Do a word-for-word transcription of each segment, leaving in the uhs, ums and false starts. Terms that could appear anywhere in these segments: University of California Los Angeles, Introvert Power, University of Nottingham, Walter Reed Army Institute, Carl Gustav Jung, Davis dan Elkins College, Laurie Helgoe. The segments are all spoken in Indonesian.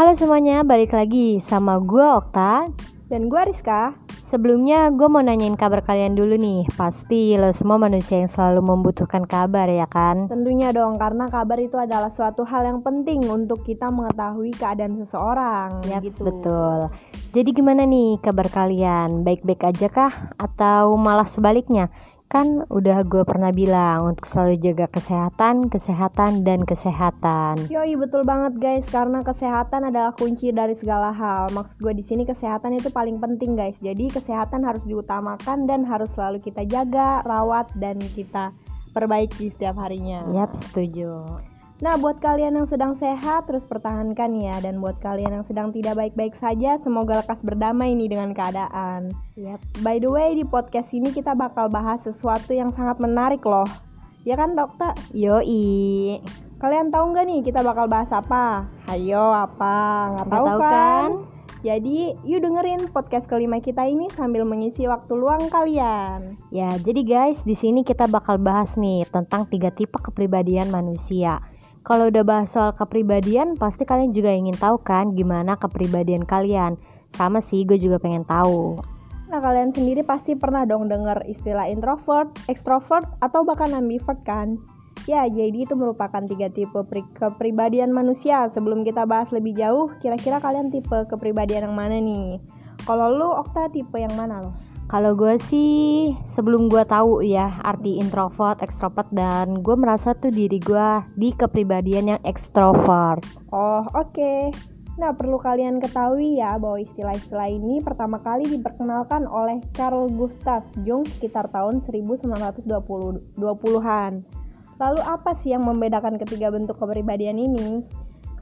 Halo semuanya, balik lagi sama gue Okta dan gue Rizka. Sebelumnya gue mau nanyain kabar kalian dulu nih. Pasti lo semua manusia yang selalu membutuhkan kabar ya kan? Tentunya dong, karena kabar itu adalah suatu hal yang penting untuk kita mengetahui keadaan seseorang. Yaps, gitu. Betul. Jadi gimana nih kabar kalian? Baik-baik aja kah? Atau malah sebaliknya? Kan udah gue pernah bilang untuk selalu jaga kesehatan, kesehatan, dan kesehatan. Yoi, betul banget guys, karena kesehatan adalah kunci dari segala hal. Maksud gue di sini kesehatan itu paling penting guys. Jadi kesehatan harus diutamakan dan harus selalu kita jaga, rawat, dan kita perbaiki setiap harinya. Yap, setuju. Nah, buat kalian yang sedang sehat, terus pertahankan ya. Dan buat kalian yang sedang tidak baik-baik saja, semoga lekas berdamai nih dengan keadaan. Yep. By the way, di podcast ini kita bakal bahas sesuatu yang sangat menarik loh. Ya kan, Dokter? Yoi. Kalian tahu nggak nih kita bakal bahas apa? Hayo, apa? Nggak tahu kan? kan? Jadi, yuk dengerin podcast kelima kita ini sambil mengisi waktu luang kalian. Ya, jadi guys, di sini kita bakal bahas nih tentang tiga tipe kepribadian manusia. Kalau udah bahas soal kepribadian, pasti kalian juga ingin tahu kan gimana kepribadian kalian. Sama sih, gue juga pengen tahu. Nah, kalian sendiri pasti pernah dong denger istilah introvert, extrovert, atau bahkan ambivert kan? Ya, jadi itu merupakan tiga tipe pri- kepribadian manusia. Sebelum kita bahas lebih jauh, kira-kira kalian tipe kepribadian yang mana nih? Kalau lu, Okta, tipe yang mana lo? Kalau gue sih, sebelum gue tahu ya arti introvert, extrovert, dan gue merasa tuh diri gue di kepribadian yang extrovert. Oh, oke. Okay. Nah, perlu kalian ketahui ya bahwa istilah-istilah ini pertama kali diperkenalkan oleh Carl Gustav Jung sekitar tahun sembilan belas dua puluhan. Lalu apa sih yang membedakan ketiga bentuk kepribadian ini?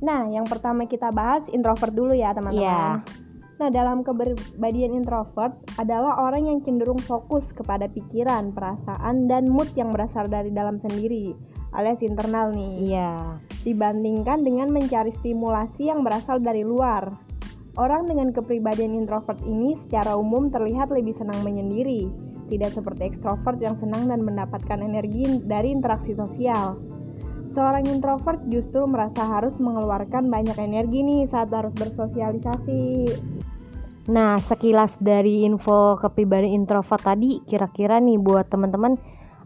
Nah, yang pertama kita bahas introvert dulu ya teman-teman. Yeah. Nah, dalam kepribadian introvert adalah orang yang cenderung fokus kepada pikiran, perasaan, dan mood yang berasal dari dalam sendiri, alias internal nih. Yeah. Dibandingkan dengan mencari stimulasi yang berasal dari luar. Orang dengan kepribadian introvert ini secara umum terlihat lebih senang menyendiri. Tidak seperti ekstrovert yang senang dan mendapatkan energi dari interaksi sosial. Seorang introvert justru merasa harus mengeluarkan banyak energi nih saat harus bersosialisasi. Nah, sekilas dari info kepribadian introvert tadi, kira-kira nih buat teman-teman,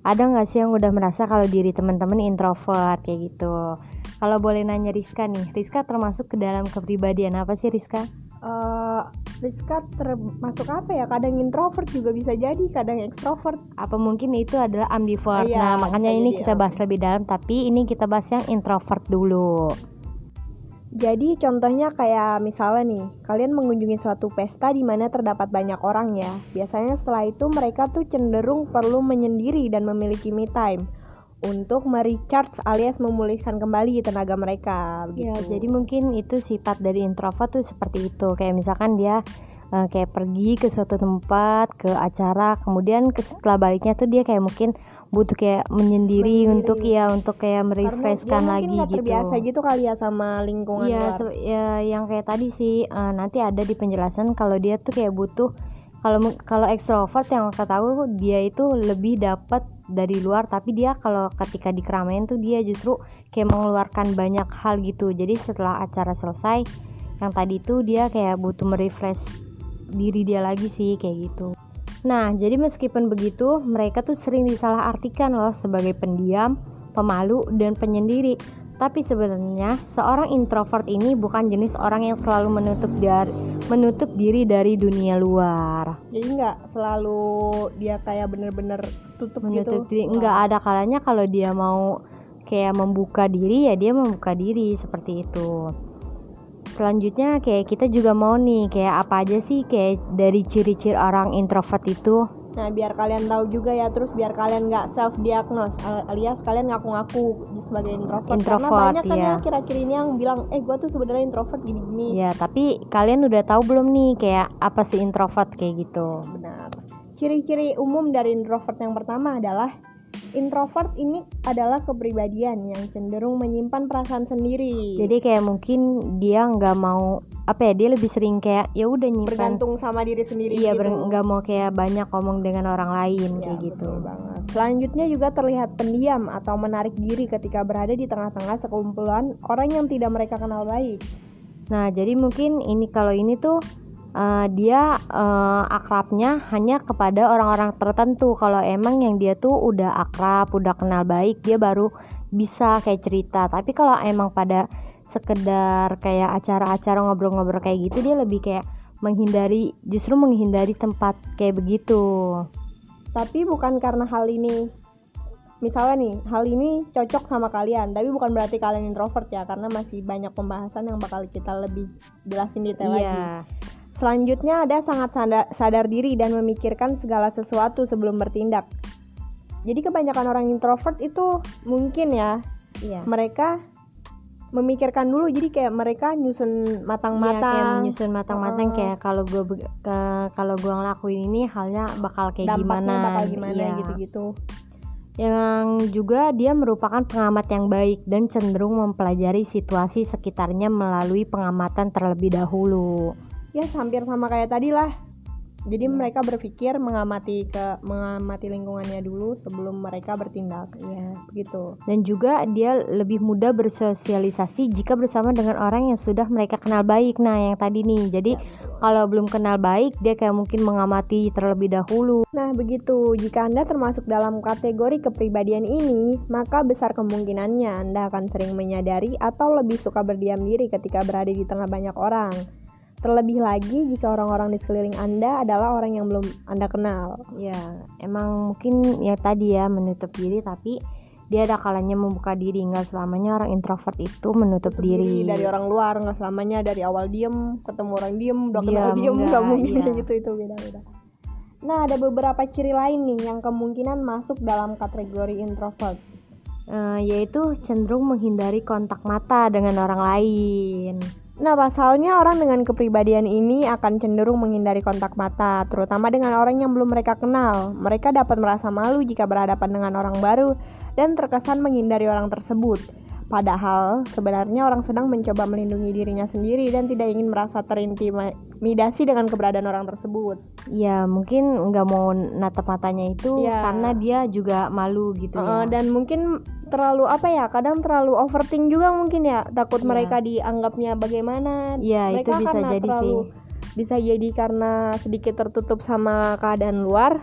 ada nggak sih yang udah merasa kalau diri teman-teman introvert kayak gitu? Kalau boleh nanya Rizka nih, Rizka termasuk ke dalam kepribadian apa sih Rizka? Uh, Rizka termasuk apa ya? Kadang introvert juga bisa jadi, kadang ekstrovert. Apa mungkin itu adalah ambivert? Iya, nah makanya ini kita bahas lebih dalam, tapi ini kita bahas yang introvert dulu. Jadi contohnya kayak misalnya nih, kalian mengunjungi suatu pesta di mana terdapat banyak orang ya. Biasanya setelah itu mereka tuh cenderung perlu menyendiri dan memiliki me time untuk merecharge alias memulihkan kembali tenaga mereka gitu. Ya, jadi mungkin itu sifat dari introvert tuh seperti itu. Kayak misalkan dia uh, kayak pergi ke suatu tempat, ke acara, kemudian setelah baliknya tuh dia kayak mungkin butuh kayak menyendiri, menyendiri. untuk ya untuk kayak merefreshkan lagi gitu. Karena mungkin terbiasa gitu kali ya sama lingkungan ya, luar. Se- ya yang kayak tadi sih uh, nanti ada di penjelasan kalau dia tuh kayak butuh. Kalau kalau ekstrovert yang kita tahu dia itu lebih dapat dari luar, tapi dia kalau ketika di keramaian tuh dia justru kayak mengeluarkan banyak hal gitu. Jadi setelah acara selesai yang tadi itu dia kayak butuh merefresh diri dia lagi sih kayak gitu. Nah, jadi meskipun begitu mereka tuh sering disalahartikan loh sebagai pendiam, pemalu, dan penyendiri. Tapi sebenarnya seorang introvert ini bukan jenis orang yang selalu menutup dari, menutup diri dari dunia luar. Jadi nggak selalu dia kayak bener-bener tutup menutup gitu. Diri. Nggak ada kalanya kalau dia mau kayak membuka diri ya dia membuka diri seperti itu. Selanjutnya kayak kita juga mau nih kayak apa aja sih kayak dari ciri-ciri orang introvert itu. Nah, biar kalian tahu juga ya, terus biar kalian nggak self-diagnose alias kalian ngaku-ngaku sebagai introvert, introvert karena banyak kan ya kira-kira ini yang bilang, eh gue tuh sebenarnya introvert gini-gini. Ya, tapi kalian udah tahu belum nih kayak apa sih introvert kayak gitu? Benar. Ciri-ciri umum dari introvert yang pertama adalah introvert ini adalah kepribadian yang cenderung menyimpan perasaan sendiri. Jadi kayak mungkin dia nggak mau apa ya, dia lebih sering kayak ya udah nyimpan, bergantung sama diri sendiri. Iya, gitu. ber- gak mau kayak banyak ngomong dengan orang lain ya, kayak gitu. Banget. Selanjutnya juga terlihat pendiam atau menarik diri ketika berada di tengah-tengah sekumpulan orang yang tidak mereka kenal baik. Nah, jadi mungkin ini kalau ini tuh uh, dia uh, akrabnya hanya kepada orang-orang tertentu. Kalau emang yang dia tuh udah akrab, udah kenal baik, dia baru bisa kayak cerita. Tapi kalau emang pada sekedar kayak acara-acara ngobrol-ngobrol kayak gitu, dia lebih kayak menghindari, justru menghindari tempat kayak begitu. Tapi bukan karena hal ini, misalnya nih, hal ini cocok sama kalian, tapi bukan berarti kalian introvert ya, karena masih banyak pembahasan yang bakal kita lebih jelasin detail yeah. lagi. Selanjutnya ada sangat sadar, sadar diri dan memikirkan segala sesuatu sebelum bertindak. Jadi kebanyakan orang introvert itu mungkin ya, yeah. mereka memikirkan dulu, jadi kayak mereka nyusun matang-matang. Iya, kayak nyusun matang-matang uh, kayak kalau gue kalau gue ngelakuin ini halnya bakal kayak dampaknya gimana, bakal gimana iya. gitu-gitu. Yang juga dia merupakan pengamat yang baik dan cenderung mempelajari situasi sekitarnya melalui pengamatan terlebih dahulu. Ya, hampir sama kayak tadi lah. Jadi hmm. mereka berpikir mengamati ke mengamati lingkungannya dulu sebelum mereka bertindak, ya begitu. Dan juga dia lebih mudah bersosialisasi jika bersama dengan orang yang sudah mereka kenal baik. Nah, yang tadi nih, jadi ya, kalau belum kenal baik dia kayak mungkin mengamati terlebih dahulu. Nah, begitu. Jika Anda termasuk dalam kategori kepribadian ini, maka besar kemungkinannya Anda akan sering menyadari atau lebih suka berdiam diri ketika berada di tengah banyak orang. Terlebih lagi jika orang-orang di sekeliling Anda adalah orang yang belum Anda kenal. Ya, emang mungkin ya tadi ya menutup diri, tapi dia ada kalanya membuka diri. Nggak selamanya orang introvert itu menutup diri. Dari orang luar, nggak selamanya dari awal diem, ketemu orang diem, udah kenal diem, nggak mungkin ya. gitu, itu beda-beda. Nah, ada beberapa ciri lain nih yang kemungkinan masuk dalam kategori introvert. Uh, yaitu cenderung menghindari kontak mata dengan orang lain. Nah, pasalnya orang dengan kepribadian ini akan cenderung menghindari kontak mata, terutama dengan orang yang belum mereka kenal. Mereka dapat merasa malu jika berhadapan dengan orang baru dan terkesan menghindari orang tersebut. Padahal, sebenarnya orang sedang mencoba melindungi dirinya sendiri dan tidak ingin merasa terintimidasi dengan keberadaan orang tersebut. Ya, mungkin nggak mau natap matanya itu ya, karena dia juga malu gitu uh, ya. Dan mungkin terlalu apa ya, kadang terlalu overthink juga mungkin ya. Takut ya, mereka dianggapnya bagaimana. Ya, mereka itu bisa jadi terlalu, sih. Bisa jadi karena sedikit tertutup sama keadaan luar.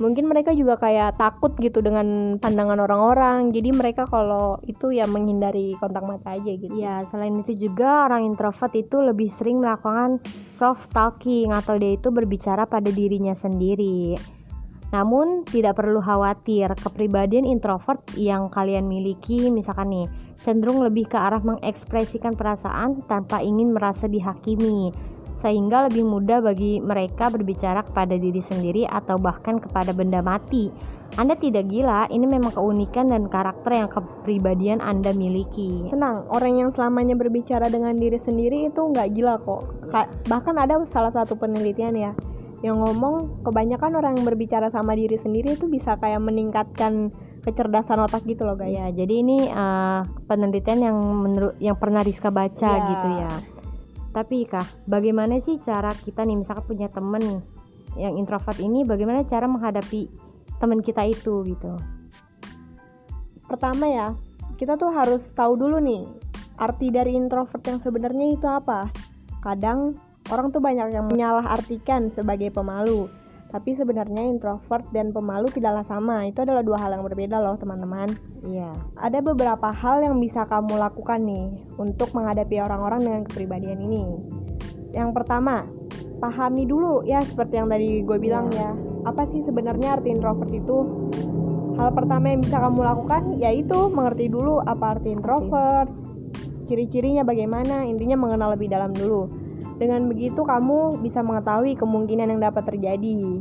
Mungkin mereka juga kayak takut gitu dengan pandangan orang-orang. Jadi mereka kalau itu ya menghindari kontak mata aja gitu. Ya, selain itu juga orang introvert itu lebih sering melakukan soft talking atau dia itu berbicara pada dirinya sendiri. Namun tidak perlu khawatir, kepribadian introvert yang kalian miliki misalkan nih cenderung lebih ke arah mengekspresikan perasaan tanpa ingin merasa dihakimi, sehingga lebih mudah bagi mereka berbicara kepada diri sendiri atau bahkan kepada benda mati. Anda tidak gila, ini memang keunikan dan karakter yang kepribadian Anda miliki. Tenang, orang yang selamanya berbicara dengan diri sendiri itu nggak gila kok. Bahkan ada salah satu penelitian ya, yang ngomong kebanyakan orang yang berbicara sama diri sendiri itu bisa kayak meningkatkan kecerdasan otak gitu loh guys. Ya, jadi ini uh, penelitian yang menurut yang pernah Rizka baca ya, gitu ya. Tapi Kak, bagaimana sih cara kita nih misalkan punya temen yang introvert ini, bagaimana cara menghadapi temen kita itu gitu? Pertama ya, kita tuh harus tahu dulu nih arti dari introvert yang sebenarnya itu apa. Kadang orang tuh banyak yang menyalahartikan sebagai pemalu, tapi sebenarnya introvert dan pemalu tidaklah sama. Itu adalah dua hal yang berbeda loh teman-teman. Iya. Ada beberapa hal yang bisa kamu lakukan nih untuk menghadapi orang-orang dengan kepribadian ini. Yang pertama, pahami dulu ya seperti yang tadi gue bilang ya. Apa sih sebenarnya arti introvert itu? Hal pertama yang bisa kamu lakukan yaitu mengerti dulu apa arti introvert, ciri-cirinya bagaimana, intinya mengenal lebih dalam dulu. Dengan begitu kamu bisa mengetahui kemungkinan yang dapat terjadi.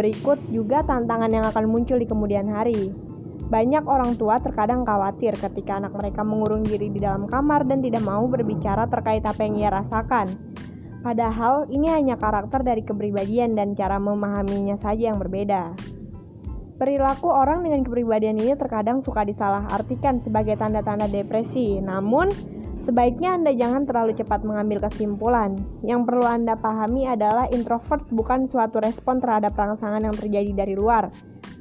Berikut juga tantangan yang akan muncul di kemudian hari. Banyak orang tua terkadang khawatir ketika anak mereka mengurung diri di dalam kamar dan tidak mau berbicara terkait apa yang ia rasakan. Padahal ini hanya karakter dari kepribadian dan cara memahaminya saja yang berbeda. Perilaku orang dengan kepribadian ini terkadang suka disalahartikan sebagai tanda-tanda depresi. Namun sebaiknya Anda jangan terlalu cepat mengambil kesimpulan. Yang perlu Anda pahami adalah introvert bukan suatu respon terhadap rangsangan yang terjadi dari luar,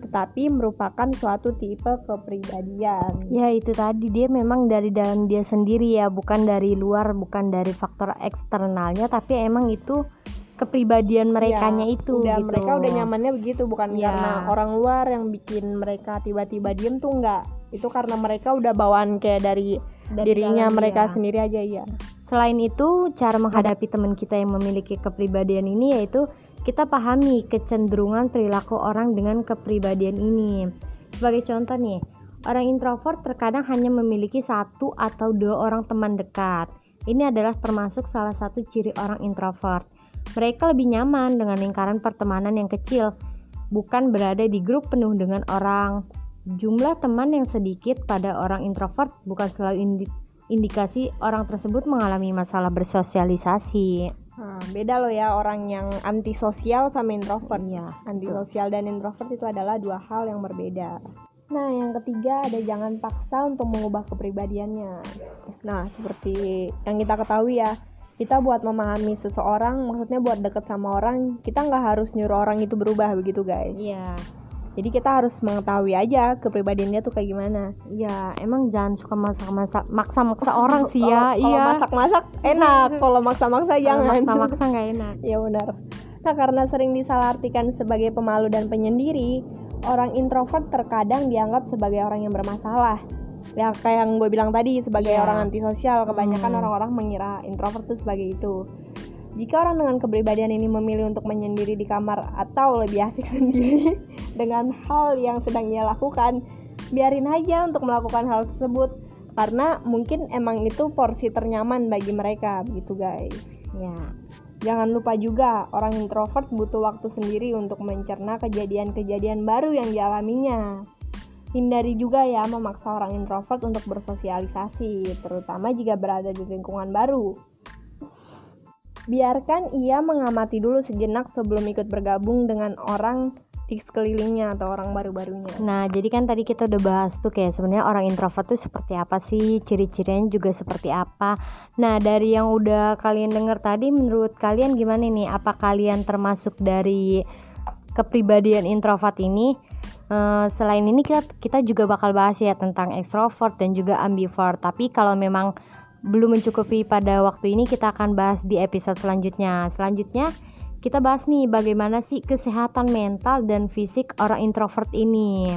tetapi merupakan suatu tipe kepribadian. Ya itu tadi, dia memang dari dalam dia sendiri ya, bukan dari luar, bukan dari faktor eksternalnya, tapi emang itu kepribadian merekanya ya, itu udah, gitu. Mereka udah nyamannya begitu, bukan ya. Karena orang luar yang bikin mereka tiba-tiba diem tuh enggak. Itu karena mereka udah bawaan kayak dari, dari dirinya dalam, mereka ya. Sendiri aja ya. Selain itu, cara menghadapi teman kita yang memiliki kepribadian ini yaitu kita pahami kecenderungan perilaku orang dengan kepribadian ini. Sebagai contoh nih, orang introvert terkadang hanya memiliki satu atau dua orang teman dekat. Ini adalah termasuk salah satu ciri orang introvert. Mereka lebih nyaman dengan lingkaran pertemanan yang kecil, bukan berada di grup penuh dengan orang. Jumlah teman yang sedikit pada orang introvert bukan selalu indi- indikasi orang tersebut mengalami masalah bersosialisasi. Hmm, beda loh ya, orang yang antisosial sama introvert. Iya. Antisosial dan introvert itu adalah dua hal yang berbeda. Nah, yang ketiga ada jangan paksa untuk mengubah kepribadiannya. Nah, seperti yang kita ketahui ya, kita buat memahami seseorang, maksudnya buat deket sama orang, kita nggak harus nyuruh orang itu berubah begitu guys. Iya. Jadi kita harus mengetahui aja kepribadiannya tuh kayak gimana. Ya emang jangan suka masak-masak, maksa-maksa orang sih ya. Kalo, iya. Kalau masak-masak enak, kalau maksa-maksa jangan. Maksa-maksa nggak enak. Ya benar. Nah karena sering disalahartikan sebagai pemalu dan penyendiri, orang introvert terkadang dianggap sebagai orang yang bermasalah. Ya kayak yang gue bilang tadi, sebagai yeah. orang antisosial. Kebanyakan hmm. orang-orang mengira introvert tuh sebagai itu. Jika orang dengan kepribadian ini memilih untuk menyendiri di kamar atau lebih asik sendiri dengan hal yang sedang ia lakukan, biarin aja untuk melakukan hal tersebut karena mungkin emang itu porsi ternyaman bagi mereka, begitu guys. Ya. Jangan lupa juga orang introvert butuh waktu sendiri untuk mencerna kejadian-kejadian baru yang dialaminya. Hindari juga ya memaksa orang introvert untuk bersosialisasi, terutama jika berada di lingkungan baru. Biarkan ia mengamati dulu sejenak sebelum ikut bergabung dengan orang di sekelilingnya atau orang baru-barunya. Nah, jadi kan tadi kita udah bahas tuh kayak sebenarnya orang introvert tuh seperti apa sih, ciri-cirinya juga seperti apa. Nah, dari yang udah kalian dengar tadi, menurut kalian gimana nih? Apa kalian termasuk dari kepribadian introvert ini? Uh, selain ini kita, kita juga bakal bahas ya tentang extrovert dan juga ambivert. Tapi kalau memang belum mencukupi pada waktu ini, kita akan bahas di episode selanjutnya. Selanjutnya kita bahas nih bagaimana sih kesehatan mental dan fisik orang introvert ini.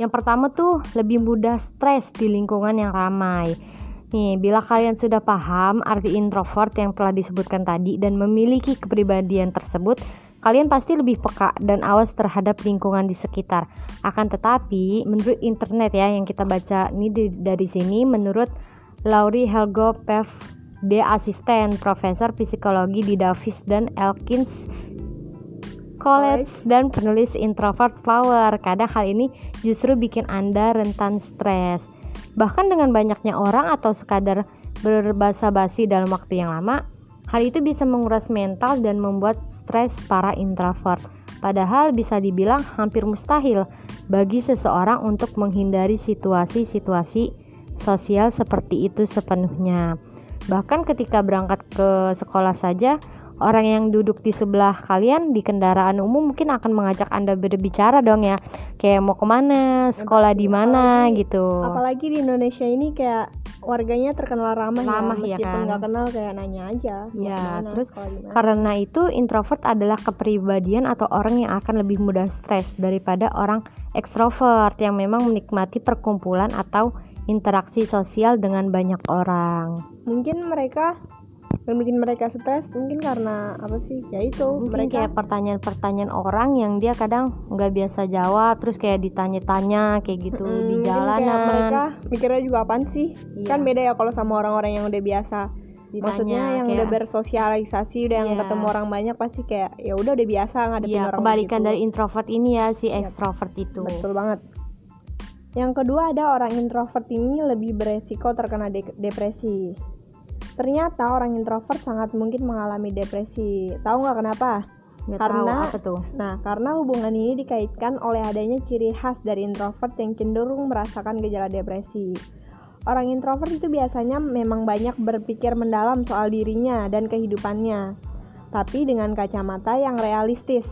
Yang pertama tuh lebih mudah stres di lingkungan yang ramai. Nih, bila kalian sudah paham arti introvert yang telah disebutkan tadi dan memiliki kepribadian tersebut, kalian pasti lebih peka dan awas terhadap lingkungan di sekitar. Akan tetapi, menurut internet ya yang kita baca ini di, dari sini, menurut Laurie Helgoe, P H D, asisten profesor psikologi di Davis dan Elkins College dan penulis Introvert Power, kadang hal ini justru bikin Anda rentan stres. Bahkan dengan banyaknya orang atau sekadar berbasa-basi dalam waktu yang lama, hal itu bisa menguras mental dan membuat stres para introvert. Padahal bisa dibilang hampir mustahil bagi seseorang untuk menghindari situasi-situasi sosial seperti itu sepenuhnya. Bahkan ketika berangkat ke sekolah saja, orang yang duduk di sebelah kalian di kendaraan umum mungkin akan mengajak Anda berbicara dong ya. Kayak mau kemana, sekolah di mana gitu. Apalagi di Indonesia ini kayak warganya terkenal ramah, ramah ya, meskipun nggak ya kan? kenal kayak nanya aja. Ya, mana, terus karena itu introvert adalah kepribadian atau orang yang akan lebih mudah stres daripada orang ekstrovert yang memang menikmati perkumpulan atau interaksi sosial dengan banyak orang. Mungkin mereka yang bikin mereka stres mungkin karena apa sih? Ya itu mungkin mereka kayak pertanyaan-pertanyaan orang yang dia kadang nggak biasa jawab, terus kayak ditanya-tanya kayak gitu hmm, di jalanan. Kayak mereka mikirnya juga apaan sih? Iya. Kan beda ya kalau sama orang-orang yang udah biasa. Ditanya, maksudnya yang kayak udah bersosialisasi, udah yeah. yang ketemu orang banyak pasti kayak ya udah udah biasa ngadepin yeah, orang. Iya, kebalikan gitu dari introvert ini ya si yeah. ekstrovert itu. Betul banget. Yang kedua ada orang introvert ini lebih beresiko terkena de- depresi. Ternyata orang introvert sangat mungkin mengalami depresi. Tahu nggak kenapa? Nggak karena tahu apa tuh? Nah, karena hubungan ini dikaitkan oleh adanya ciri khas dari introvert yang cenderung merasakan gejala depresi. Orang introvert itu biasanya memang banyak berpikir mendalam soal dirinya dan kehidupannya, tapi dengan kacamata yang realistis.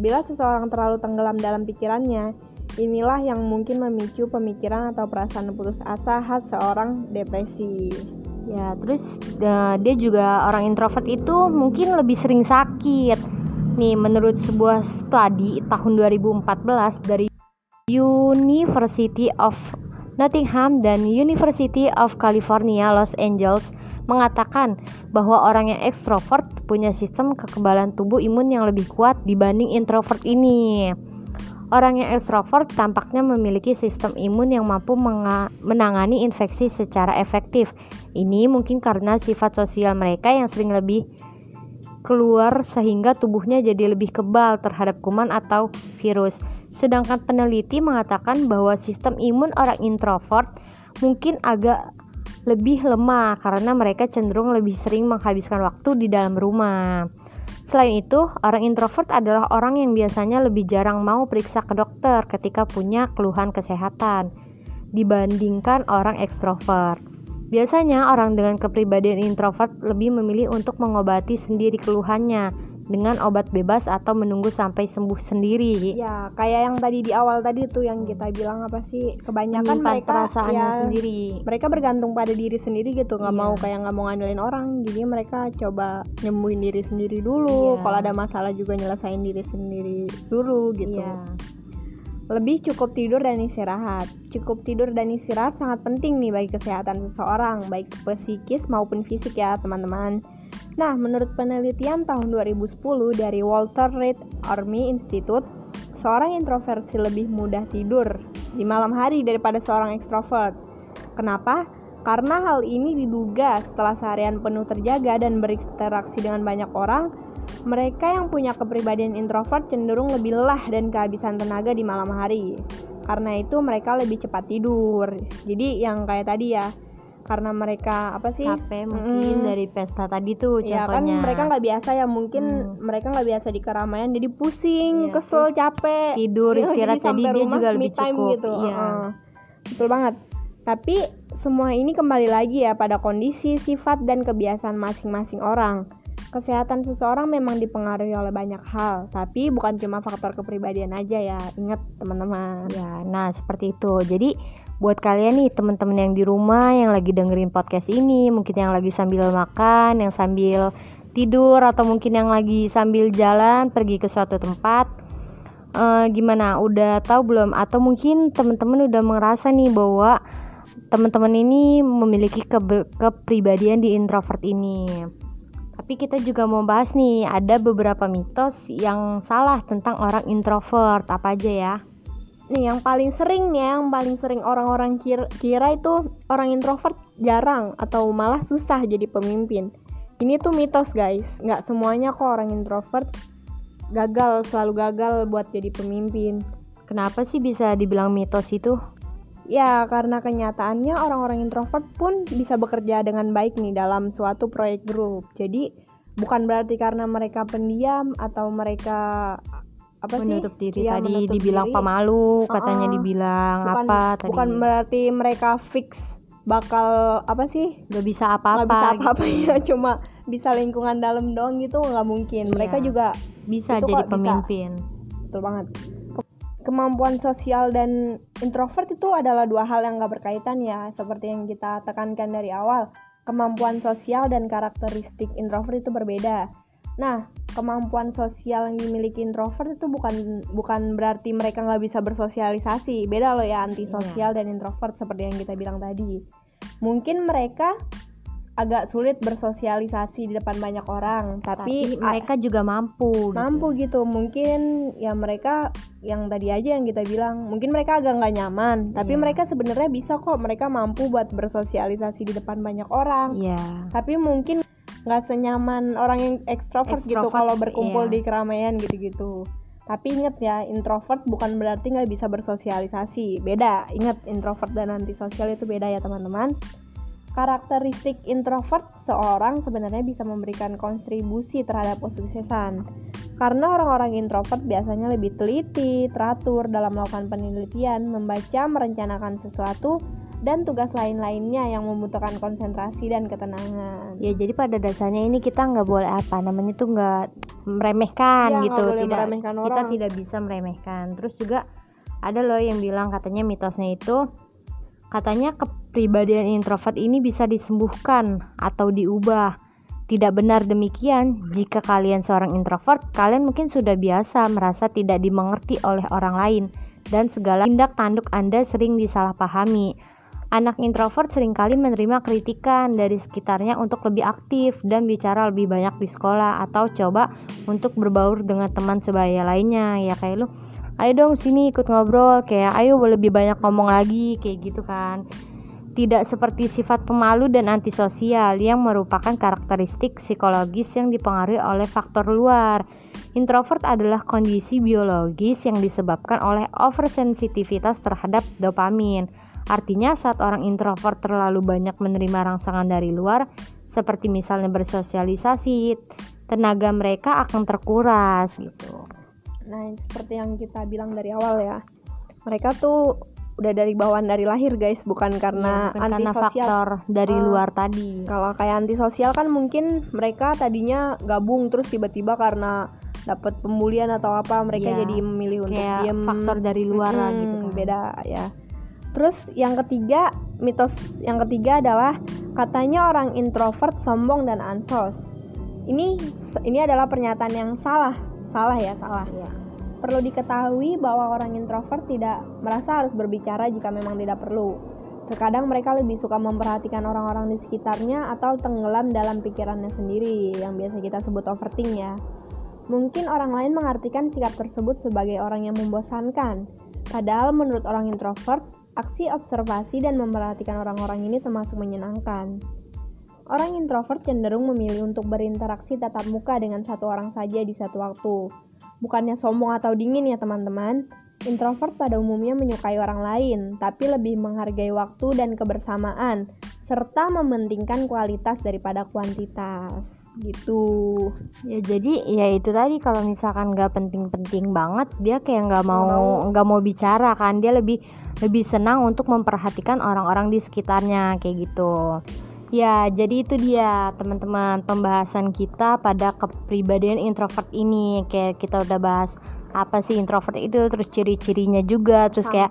Bila seseorang terlalu tenggelam dalam pikirannya, inilah yang mungkin memicu pemikiran atau perasaan putus asa khas seorang depresi. Ya, terus uh, dia juga orang introvert itu mungkin lebih sering sakit. Nih, menurut sebuah studi tahun dua ribu empat belas dari University of Nottingham dan University of California Los Angeles mengatakan bahwa orang yang ekstrovert punya sistem kekebalan tubuh imun yang lebih kuat dibanding introvert ini. Orang yang ekstrovert tampaknya memiliki sistem imun yang mampu menga- menangani infeksi secara efektif. Ini mungkin karena sifat sosial mereka yang sering lebih keluar sehingga tubuhnya jadi lebih kebal terhadap kuman atau virus. Sedangkan peneliti mengatakan bahwa sistem imun orang introvert mungkin agak lebih lemah karena mereka cenderung lebih sering menghabiskan waktu di dalam rumah. Selain itu, orang introvert adalah orang yang biasanya lebih jarang mau periksa ke dokter ketika punya keluhan kesehatan dibandingkan orang ekstrovert. Biasanya, orang dengan kepribadian introvert lebih memilih untuk mengobati sendiri keluhannya dengan obat bebas atau menunggu sampai sembuh sendiri. Ya, kayak yang tadi di awal tadi tuh yang kita bilang apa sih? Kebanyakan mereka perasaannya ya, sendiri. Mereka bergantung pada diri sendiri gitu, nggak yeah. mau kayak nggak mau ngandelin orang. Jadi mereka coba nyembuhin diri sendiri dulu. Yeah. Kalau ada masalah juga nyelesain diri sendiri dulu gitu. Yeah. Lebih cukup tidur dan istirahat. Cukup tidur dan istirahat sangat penting nih bagi kesehatan seseorang, baik psikis maupun fisik ya teman-teman. Nah, menurut penelitian tahun dua ribu sepuluh dari Walter Reed Army Institute, seorang introversi lebih mudah tidur di malam hari daripada seorang ekstrovert. Kenapa? Karena hal ini diduga setelah seharian penuh terjaga dan berinteraksi dengan banyak orang, mereka yang punya kepribadian introvert cenderung lebih lelah dan kehabisan tenaga di malam hari. Karena itu mereka lebih cepat tidur. Jadi yang kayak tadi ya, karena mereka apa sih capek mungkin mm. dari pesta tadi tuh contohnya. Ya kan mereka nggak biasa ya mungkin mm. mereka nggak biasa di keramaian jadi pusing, yeah, kesel, capek, tidur, ya, istirahat jadi, jadi dia juga lebih cukup gitu. Iya. Uh-uh. Betul banget. Tapi semua ini kembali lagi ya pada kondisi, sifat dan kebiasaan masing-masing orang. Kesehatan seseorang memang dipengaruhi oleh banyak hal, tapi bukan cuma faktor kepribadian aja ya. Ingat teman-teman. Ya, nah seperti itu. Jadi buat kalian nih teman-teman yang di rumah yang lagi dengerin podcast ini, mungkin yang lagi sambil makan, yang sambil tidur, atau mungkin yang lagi sambil jalan pergi ke suatu tempat, e, gimana? Udah tahu belum? Atau mungkin teman-teman udah merasa nih bahwa teman-teman ini memiliki ke- kepribadian di introvert ini. Tapi kita juga mau bahas nih, ada beberapa mitos yang salah tentang orang introvert. Apa aja ya? Nih yang paling sering nih, yang paling sering orang-orang kira, kira itu orang introvert jarang atau malah susah jadi pemimpin. Ini tuh mitos guys, nggak semuanya kok orang introvert gagal, selalu gagal buat jadi pemimpin. Kenapa sih bisa dibilang mitos itu? Ya karena kenyataannya orang-orang introvert pun bisa bekerja dengan baik nih dalam suatu proyek grup. Jadi bukan berarti karena mereka pendiam atau mereka apa menutup sih? diri ya, tadi menutup dibilang diri. Pemalu katanya uh-uh. dibilang bukan, apa tadi bukan berarti mereka fix bakal apa sih nggak bisa apa-apa nggak bisa apa-apa gitu. Ya cuma bisa lingkungan dalam doang gitu nggak mungkin iya. Mereka juga bisa jadi pemimpin bisa. Betul banget. Kemampuan sosial dan introvert itu adalah dua hal yang nggak berkaitan ya, seperti yang kita tekankan dari awal. Kemampuan sosial dan karakteristik introvert itu berbeda. Nah, kemampuan sosial yang dimiliki introvert itu bukan bukan berarti mereka nggak bisa bersosialisasi. Beda loh ya, antisosial yeah. dan introvert seperti yang kita bilang tadi. Mungkin mereka agak sulit bersosialisasi di depan banyak orang, tapi, tapi mereka a- juga mampu. Mampu gitu. gitu. Mungkin ya mereka yang tadi aja yang kita bilang, mungkin mereka agak nggak nyaman, tapi yeah. mereka sebenarnya bisa kok. Mereka mampu buat bersosialisasi di depan banyak orang. Yeah. Tapi mungkin nggak senyaman orang yang ekstrovert gitu kalau berkumpul iya. di keramaian gitu-gitu. Tapi inget ya, introvert bukan berarti nggak bisa bersosialisasi. Beda, inget introvert dan antisosial itu beda ya teman-teman. Karakteristik introvert seorang sebenarnya bisa memberikan kontribusi terhadap kesuksesan. Karena orang-orang introvert biasanya lebih teliti, teratur dalam melakukan penelitian, membaca, merencanakan sesuatu, dan tugas lain-lainnya yang membutuhkan konsentrasi dan ketenangan. Ya, jadi pada dasarnya ini kita nggak boleh apa namanya tuh nggak meremehkan ya, gitu, tidak meremehkan orang. Kita tidak bisa meremehkan. Terus juga ada loh yang bilang katanya mitosnya itu katanya kepribadian introvert ini bisa disembuhkan atau diubah. Tidak benar demikian. Jika kalian seorang introvert, kalian mungkin sudah biasa merasa tidak dimengerti oleh orang lain dan segala tindak tanduk Anda sering disalahpahami. Anak introvert seringkali menerima kritikan dari sekitarnya untuk lebih aktif dan bicara lebih banyak di sekolah atau coba untuk berbaur dengan teman sebaya lainnya. Ya kayak lu, ayo dong sini ikut ngobrol, kayak ayo lebih banyak ngomong lagi, kayak gitu kan. Tidak seperti sifat pemalu dan antisosial yang merupakan karakteristik psikologis yang dipengaruhi oleh faktor luar. Introvert adalah kondisi biologis yang disebabkan oleh oversensitivitas terhadap dopamin. Artinya saat orang introvert terlalu banyak menerima rangsangan dari luar, seperti misalnya bersosialisasi, tenaga mereka akan terkuras gitu. Nah, seperti yang kita bilang dari awal ya, mereka tuh udah dari bawaan dari lahir guys, bukan karena ya, bukan antisosial, karena faktor dari uh, luar tadi. Kalau kayak antisosial kan mungkin mereka tadinya gabung terus tiba-tiba karena dapat pembulian atau apa mereka ya, jadi memilih untuk diem. Faktor dari luar hmm, gitu kan. Beda ya. Terus yang ketiga, mitos yang ketiga adalah katanya orang introvert sombong dan ansos. Ini ini adalah pernyataan yang salah. Salah ya, salah. Ya. Perlu diketahui bahwa orang introvert tidak merasa harus berbicara jika memang tidak perlu. Terkadang mereka lebih suka memperhatikan orang-orang di sekitarnya atau tenggelam dalam pikirannya sendiri, yang biasa kita sebut overthinking ya. Mungkin orang lain mengartikan sikap tersebut sebagai orang yang membosankan. Padahal menurut orang introvert, aksi observasi dan memperhatikan orang-orang ini termasuk menyenangkan. Orang introvert cenderung memilih untuk berinteraksi tatap muka dengan satu orang saja di satu waktu. Bukannya sombong atau dingin ya teman-teman, introvert pada umumnya menyukai orang lain, tapi lebih menghargai waktu dan kebersamaan, serta mementingkan kualitas daripada kuantitas. Gitu. Ya jadi ya itu tadi, kalau misalkan nggak penting-penting banget, dia kayak nggak mau nggak mau bicara kan, dia lebih lebih senang untuk memperhatikan orang-orang di sekitarnya kayak gitu. Ya, jadi itu dia teman-teman pembahasan kita pada kepribadian introvert ini. Kayak kita udah bahas apa sih introvert itu, terus ciri-cirinya juga, terus sampai kayak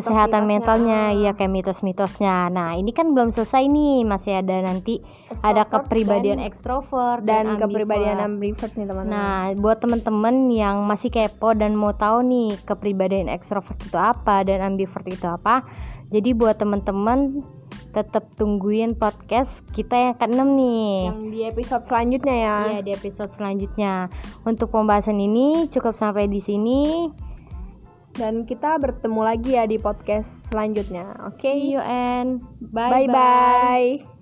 kesehatan mentalnya, ya kayak mitos-mitosnya. Nah, ini kan belum selesai nih, masih ada nanti extrovert, ada kepribadian dan ekstrovert dan, dan kepribadian ambivert nih teman-teman. Nah, buat teman-teman yang masih kepo dan mau tahu nih kepribadian ekstrovert itu apa dan ambivert itu apa, jadi buat teman-teman tetap tungguin podcast kita yang keenam nih, yang di episode selanjutnya ya. Iya, di episode selanjutnya. Untuk pembahasan ini cukup sampai di sini. Dan kita bertemu lagi ya di podcast selanjutnya. Oke, okay? See you and bye-bye.